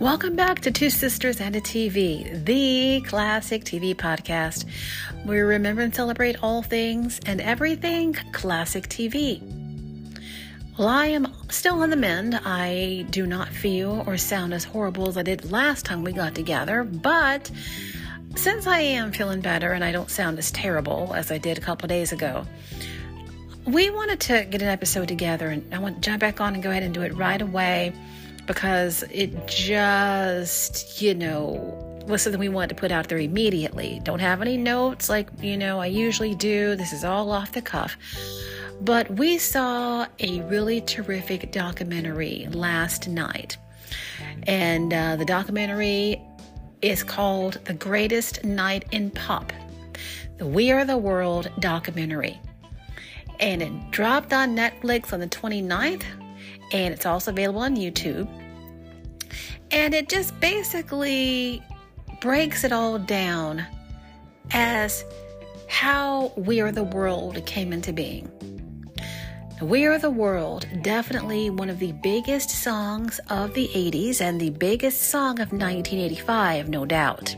Welcome back to Two Sisters and a TV, the classic TV podcast, where we remember and celebrate all things and everything classic TV. Well, I am still on the mend. I do not feel or sound as horrible as I did last time we got together, but since I am feeling better and I don't sound as terrible as I did a couple days ago, we wanted to get an episode together, and I want to jump back on and go ahead and do it right away, because it just, was something we wanted to put out there immediately. Don't have any notes like, I usually do. This is all off the cuff. But we saw a really terrific documentary last night. And the documentary is called The Greatest Night in Pop, the We Are the World documentary. And it dropped on Netflix on the 29th. And it's also available on YouTube. And it just basically breaks it all down as how We Are the World came into being. We Are the World, definitely one of the biggest songs of the 80s and the biggest song of 1985, no doubt.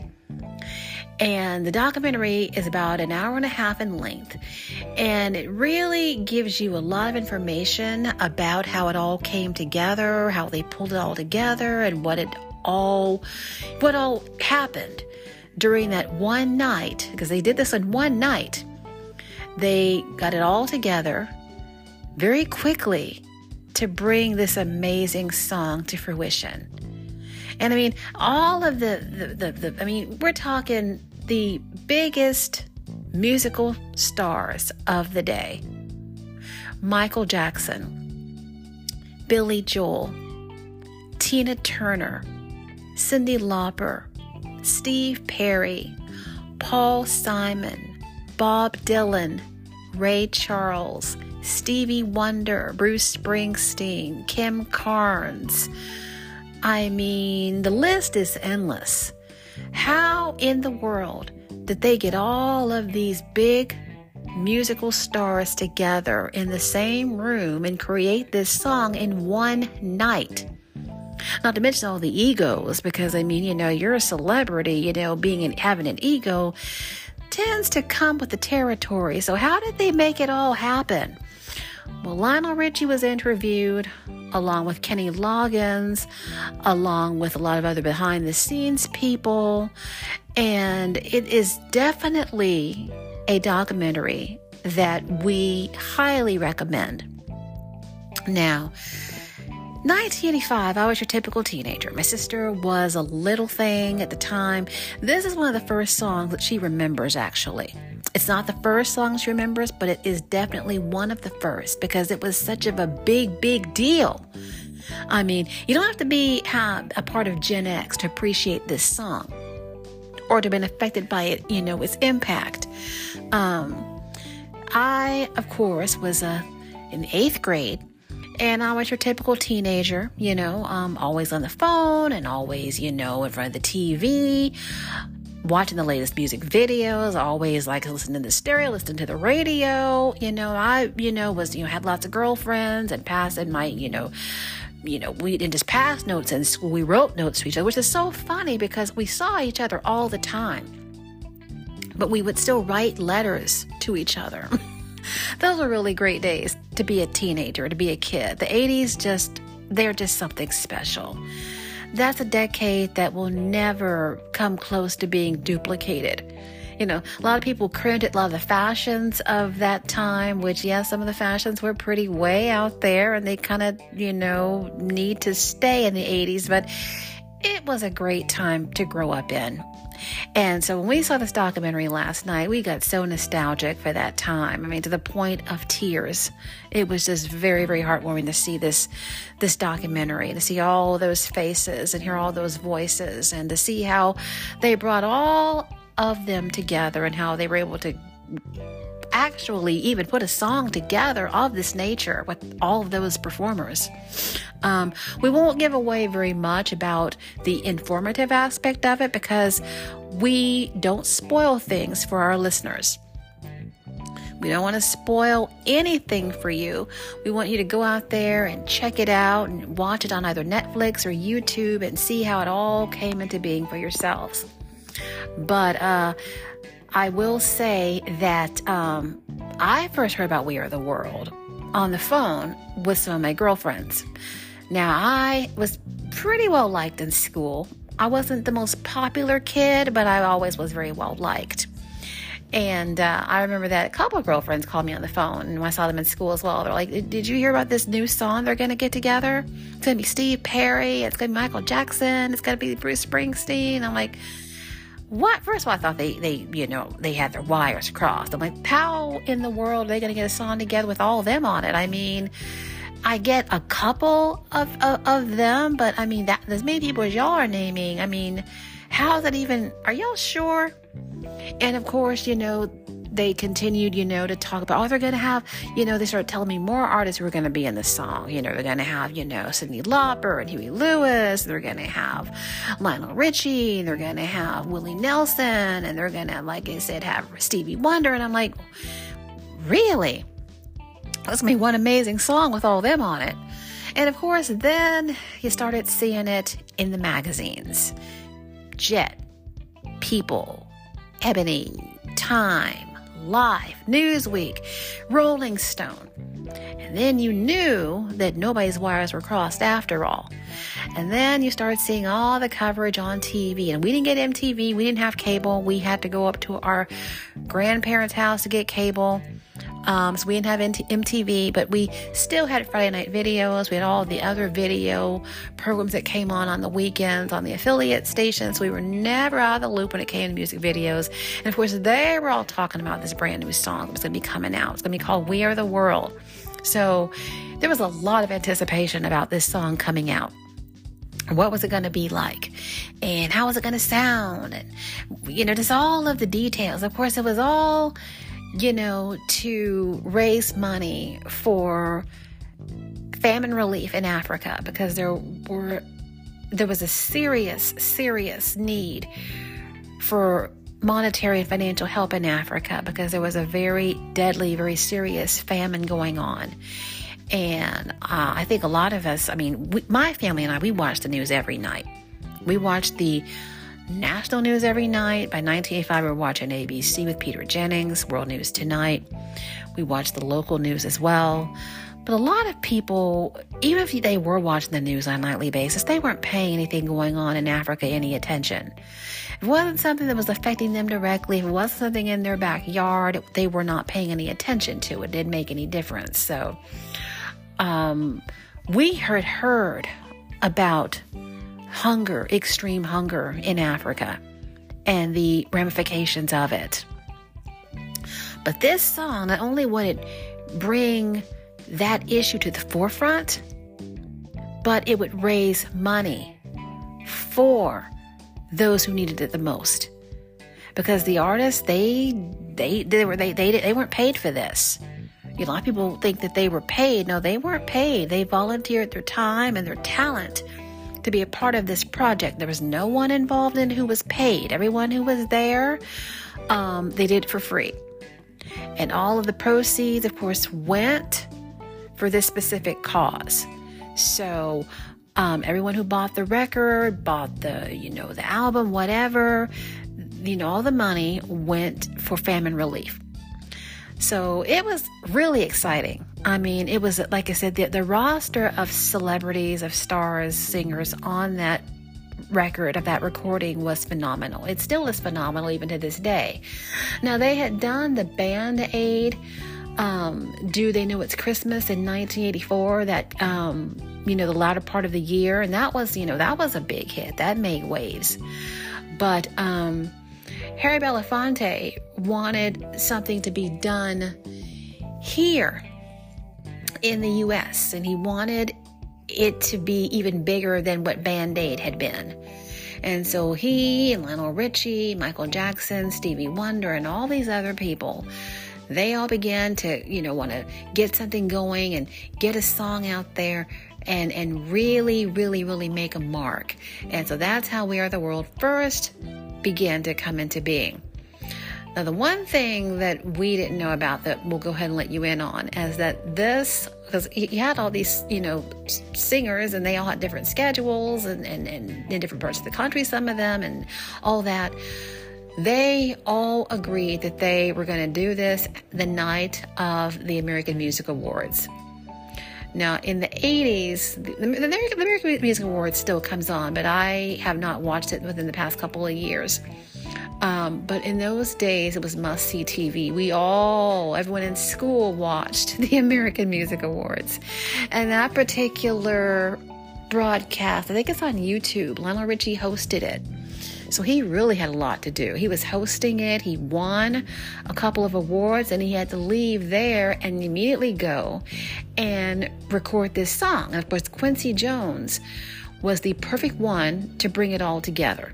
And the documentary is about an hour and a half in length, and it really gives you a lot of information about how it all came together, how they pulled it all together, and what all happened during that one night, because they did this in one night. They got it all together very quickly to bring this amazing song to fruition. And I mean, all of we're talking the biggest musical stars of the day. Michael Jackson, Billy Joel, Tina Turner, Cyndi Lauper, Steve Perry, Paul Simon, Bob Dylan, Ray Charles, Stevie Wonder, Bruce Springsteen, Kim Carnes. I mean, the list is endless. How in the world did they get all of these big musical stars together in the same room and create this song in one night? Not to mention all the egos, because you're a celebrity, having an ego tends to come with the territory. So how did they make it all happen? Well, Lionel Richie was interviewed, along with Kenny Loggins, along with a lot of other behind-the-scenes people. And it is definitely a documentary that we highly recommend. Now, 1985, I was your typical teenager. My sister was a little thing at the time. This is one of the first songs that she remembers, actually. It's not the first song she remembers, but it is definitely one of the first, because it was such of a big, big deal. I mean, you don't have to be a part of Gen X to appreciate this song or to have been affected by it, its impact. I, of course, was in 8th grade, and I was your typical teenager, always on the phone and always, in front of the TV, watching the latest music videos, always like listening to the stereo, listening to the radio. I had lots of girlfriends and we didn't just pass notes in school, we wrote notes to each other, which is so funny because we saw each other all the time, but we would still write letters to each other. Those were really great days to be a teenager, to be a kid. The 80s, they're just something special. That's a decade that will never come close to being duplicated. A lot of people cringe at a lot of the fashions of that time, which, yes, some of the fashions were pretty way out there, and they kind of, need to stay in the 80s, but it was a great time to grow up in. And so when we saw this documentary last night, we got so nostalgic for that time. I mean, to the point of tears. It was just very, very heartwarming to see this documentary, to see all those faces and hear all those voices, and to see how they brought all of them together and how they were able to actually even put a song together of this nature with all of those performers. We won't give away very much about the informative aspect of it, because we don't spoil things for our listeners. We don't want to spoil anything for you. We want you to go out there and check it out and watch it on either Netflix or YouTube and see how it all came into being for yourselves. But I will say that I first heard about We Are the World on the phone with some of my girlfriends. Now, I was pretty well liked in school. I wasn't the most popular kid, but I always was very well liked. And I remember that a couple of girlfriends called me on the phone, and I saw them in school as well. They're like, did you hear about this new song they're going to get together? It's going to be Steve Perry. It's going to be Michael Jackson. It's going to be Bruce Springsteen. I'm like, what? First of all, I thought they had their wires crossed. I'm like, how in the world are they going to get a song together with all of them on it? I mean, I get a couple of them, but I mean, that, as many people as y'all are naming, I mean, how is that even, are y'all sure? And of course, they continued, to talk about, oh, they're going to have, they started telling me more artists who are going to be in the song. They're going to have, Cyndi Lauper and Huey Lewis. They're going to have Lionel Richie. They're going to have Willie Nelson. And they're going to, like I said, have Stevie Wonder. And I'm like, really? That's going to be one amazing song with all of them on it. And of course, then you started seeing it in the magazines. Jet, People, Ebony, Time, Live, Newsweek, Rolling Stone. And then you knew that nobody's wires were crossed after all. And then you started seeing all the coverage on TV. And we didn't get MTV. We didn't have cable. We had to go up to our grandparents' house to get cable. So we didn't have MTV, but we still had Friday night videos. We had all the other video programs that came on the weekends, on the affiliate stations. We were never out of the loop when it came to music videos. And of course, they were all talking about this brand new song that was going to be coming out. It's going to be called We Are the World. So there was a lot of anticipation about this song coming out. What was it going to be like? And how was it going to sound? And, just all of the details. Of course, it was all... to raise money for famine relief in Africa, because there was a serious need for monetary and financial help in Africa, because there was a very deadly, very serious famine going on. And I think a lot of us, my family and I, we watched the news every night. We watched the national news every night. By 1985, we were watching ABC with Peter Jennings, World News Tonight. We watched the local news as well. But a lot of people, even if they were watching the news on a nightly basis, they weren't paying anything going on in Africa any attention. If it wasn't something that was affecting them directly, if it wasn't something in their backyard, they were not paying any attention to it. It didn't make any difference. So we had heard about hunger, extreme hunger in Africa, and the ramifications of it. But this song, not only would it bring that issue to the forefront, but it would raise money for those who needed it the most. Because the artists, they weren't paid for this. A lot of people think that they were paid. No, they weren't paid. They volunteered their time and their talent to be a part of this project. There was no one involved in who was paid. Everyone who was there, they did it for free. And all of the proceeds, of course, went for this specific cause. So everyone who bought the record, bought the album, whatever, all the money went for famine relief. So it was really exciting. It was, like I said, the roster of celebrities, of stars, singers on that record, of that recording, was phenomenal. It still is phenomenal even to this day. Now, they had done the Band Aid, Do They Know It's Christmas in 1984, that, the latter part of the year. And that was, that was a big hit. That made waves. But Harry Belafonte wanted something to be done here in the U.S., and he wanted it to be even bigger than what Band-Aid had been. And so he and Lionel Richie, Michael Jackson, Stevie Wonder, and all these other people, they all began to, want to get something going and get a song out there and really, really, really make a mark. And so that's how We Are the World first began to come into being. Now, the one thing that we didn't know about that we'll go ahead and let you in on is that this, because you had all these, you know, singers, and they all had different schedules and in different parts of the country, some of them, and all that. They all agreed that they were going to do this the night of the American Music Awards. Now, in the 80s, the American Music Awards still comes on, but I have not watched it within the past couple of years. But in those days, it was must-see TV. Everyone in school watched the American Music Awards. And that particular broadcast, I think it's on YouTube, Lionel Richie hosted it. So he really had a lot to do. He was hosting it. He won a couple of awards, and he had to leave there and immediately go and record this song. And of course, Quincy Jones was the perfect one to bring it all together.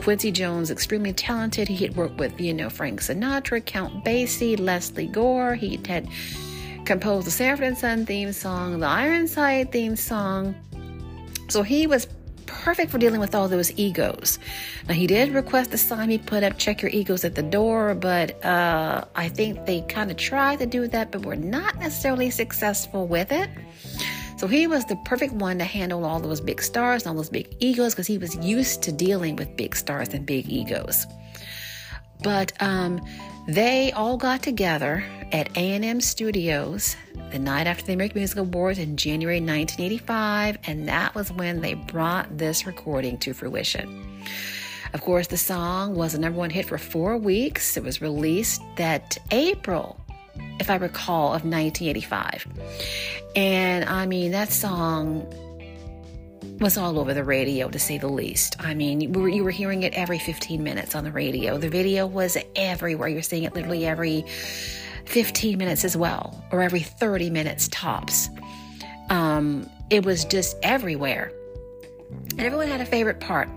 Quincy Jones, extremely talented. He had worked with, you know, Frank Sinatra, Count Basie, Leslie Gore. He had composed the Sanford & Son theme song, the Ironside theme song. So he was perfect for dealing with all those egos. Now, he did request a sign he put up, "Check your egos at the door," but I think they kind of tried to do that, but were not necessarily successful with it. So he was the perfect one to handle all those big stars and all those big egos, because he was used to dealing with big stars and big egos. But they all got together at A&M Studios the night after the American Music Awards in January 1985, and that was when they brought this recording to fruition. Of course, the song was a number one hit for 4 weeks. It was released that April, if I recall, of 1985. And I mean, that song was all over the radio, to say the least. I mean, you were hearing it every 15 minutes on the radio. The video was everywhere. You're seeing it literally every 15 minutes as well, or every 30 minutes tops. It was just everywhere. And everyone had a favorite part.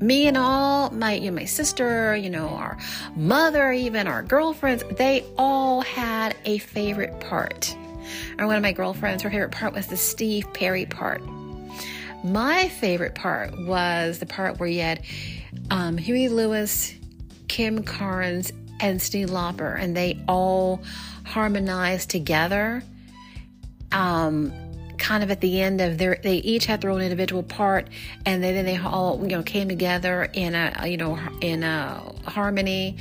Me and all my sister, you know, our mother, even our girlfriends, they all had a favorite part. And one of my girlfriends, her favorite part was the Steve Perry part. My favorite part was the part where you had Huey Lewis, Kim Carnes, and Cyndi Lauper, and they all harmonized together. Kind of at the end of they each had their own individual part, and then they all, you know, came together in a, you know, in a harmony,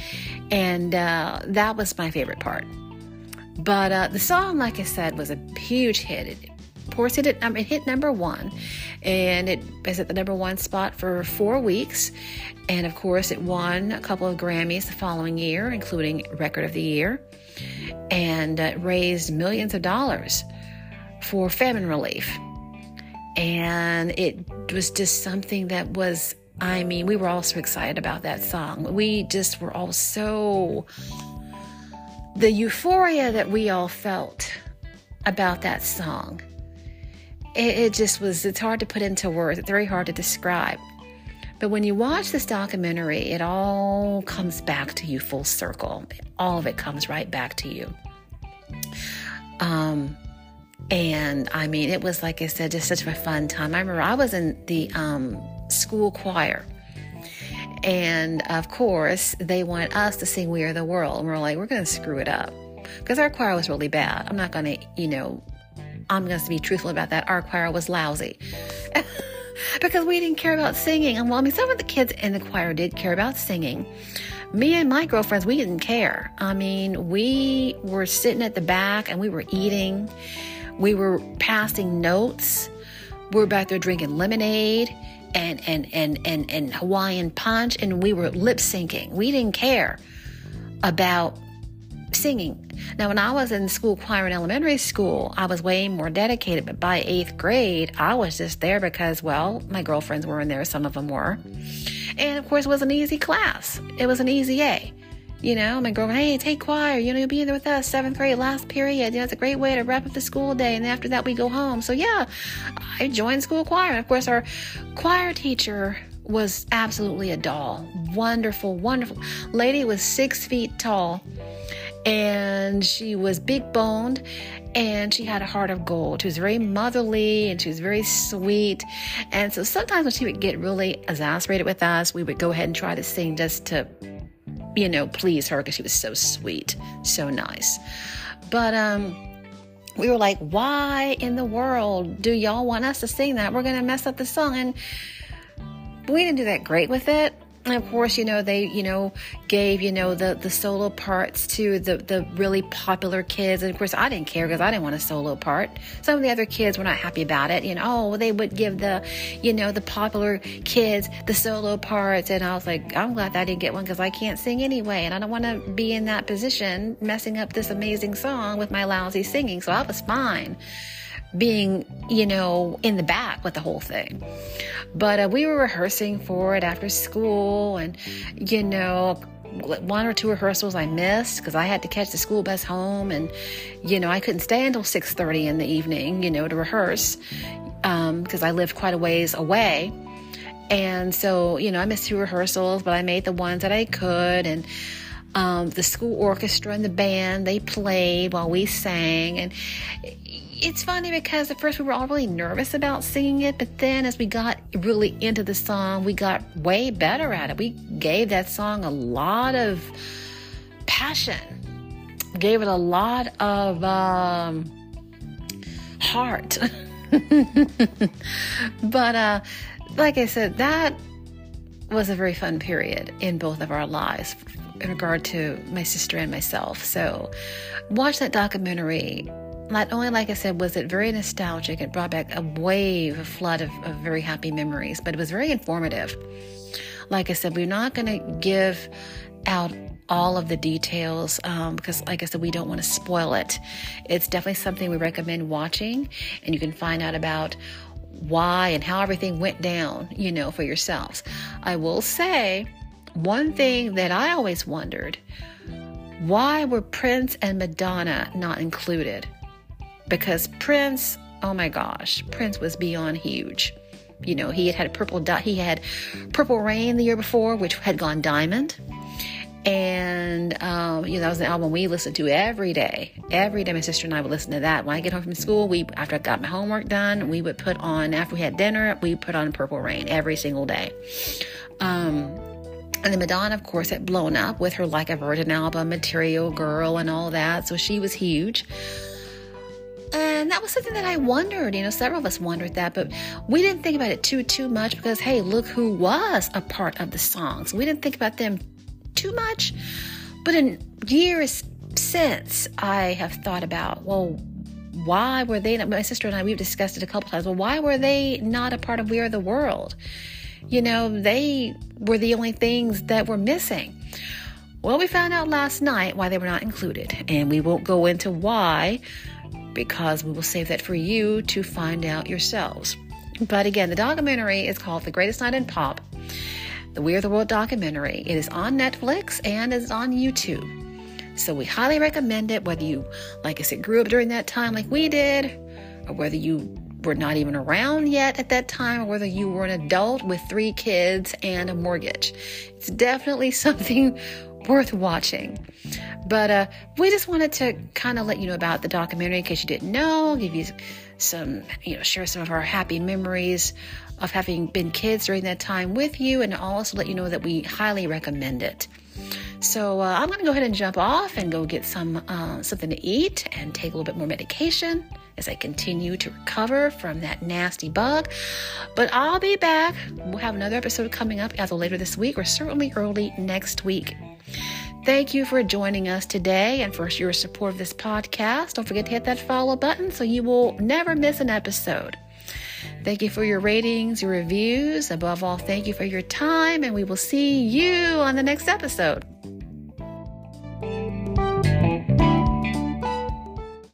and that was my favorite part. But the song, like I said, was a huge hit. It hit number one, and it was at the number one spot for 4 weeks. And of course, it won a couple of Grammys the following year, including Record of the Year, and raised millions of dollars for famine relief. And it was just something that was, I mean, we were all so excited about that song. We just were all so, the euphoria that we all felt about that song, it just was, it's hard to put into words. It's very hard to describe. But when you watch this documentary, it all comes back to you full circle. All of it comes right back to you. And I mean, it was, like I said, just such a fun time. I remember I was in the school choir. And of course, they wanted us to sing We Are the World. And we're like, we're going to screw it up. Because our choir was really bad. I'm not going to, you know, I'm going to be truthful about that. Our choir was lousy. Because we didn't care about singing. And well, I mean, some of the kids in the choir did care about singing. Me and my girlfriends, we didn't care. I mean, we were sitting at the back and we were eating. We were passing notes. We were back there drinking lemonade and Hawaiian punch, and we were lip syncing. We didn't care about singing. Now, when I was in school choir in elementary school, I was way more dedicated, but by 8th grade, I was just there because, well, my girlfriends were in there, some of them were. And of course, it was an easy class. It was an easy A. You know, my girl, hey, take choir, you know, you'll be in there with us, 7th grade, last period. You know, it's a great way to wrap up the school day, and after that we go home. So yeah, I joined school choir. And of course, our choir teacher was absolutely a doll. Wonderful, wonderful. Lady was 6 feet tall, and she was big boned, and she had a heart of gold. She was very motherly, and she was very sweet. And so sometimes when she would get really exasperated with us, we would go ahead and try to sing just to you know, please her because she was so sweet, so nice. But we were like, why in the world do y'all want us to sing that? We're going to mess up the song. And we didn't do that great with it. And of course, you know, they, you know, gave, you know, the solo parts to the really popular kids. And of course, I didn't care because I didn't want a solo part. Some of the other kids were not happy about it. You know, oh, they would give the, you know, the popular kids the solo parts. And I was like, I'm glad I didn't get one because I can't sing anyway. And I don't want to be in that position messing up this amazing song with my lousy singing. So I was fine being, you know, in the back with the whole thing. But we were rehearsing for it after school, and, you know, one or two rehearsals I missed because I had to catch the school bus home, and, you know, I couldn't stay until 6:30 in the evening, you know, to rehearse because I lived quite a ways away. And so, you know, I missed two rehearsals, but I made the ones that I could. And the school orchestra and the band, they played while we sang. And it's funny because at first we were all really nervous about singing it, but then as we got really into the song, we got way better at it. We gave that song a lot of passion, gave it a lot of heart. But like I said, that was a very fun period in both of our lives in regard to my sister and myself. So watch that documentary. Not only, like I said, was it very nostalgic, it brought back a wave, a flood of very happy memories, but it was very informative. Like I said, we're not going to give out all of the details because, like I said, we don't want to spoil it. It's definitely something we recommend watching, and you can find out about why and how everything went down, you know, for yourselves. I will say one thing that I always wondered, why were Prince and Madonna not included? Because Prince, oh my gosh, Prince was beyond huge. You know, he had Purple Rain the year before, which had gone diamond. And, you know, that was an album we listened to every day. Every day my sister and I would listen to that. When I get home from school, after I got my homework done, we would put on, after we had dinner, we put on Purple Rain every single day. And then Madonna, of course, had blown up with her Like a Virgin album, Material Girl, and all that. So she was huge. And that was something that I wondered, you know, several of us wondered that, but we didn't think about it too much because, hey, look who was a part of the songs. We didn't think about them too much, but in years since I have thought about, well, why were they not, my sister and I, we've discussed it a couple times, well, why were they not a part of We Are the World? You know, they were the only things that were missing. Well, we found out last night why they were not included, and we won't go into why, because we will save that for you to find out yourselves. But again, the documentary is called The Greatest Night in Pop, the We Are the World documentary. It is on Netflix and it's on YouTube. So we highly recommend it, whether you, like I said, grew up during that time like we did, or whether you were not even around yet at that time, or whether you were an adult with 3 kids and a mortgage. It's definitely something worth watching. But we just wanted to kind of let you know about the documentary in case you didn't know, give you some, you know, share some of our happy memories of having been kids during that time with you, and also let you know that we highly recommend it. So I'm going to go ahead and jump off and go get some something to eat and take a little bit more medication as I continue to recover from that nasty bug. But I'll be back. We'll have another episode coming up either later this week or certainly early next week. Thank you for joining us today and for your support of this podcast. Don't forget to hit that follow button so you will never miss an episode. Thank you for your ratings, your reviews. Above all, thank you for your time, and we will see you on the next episode.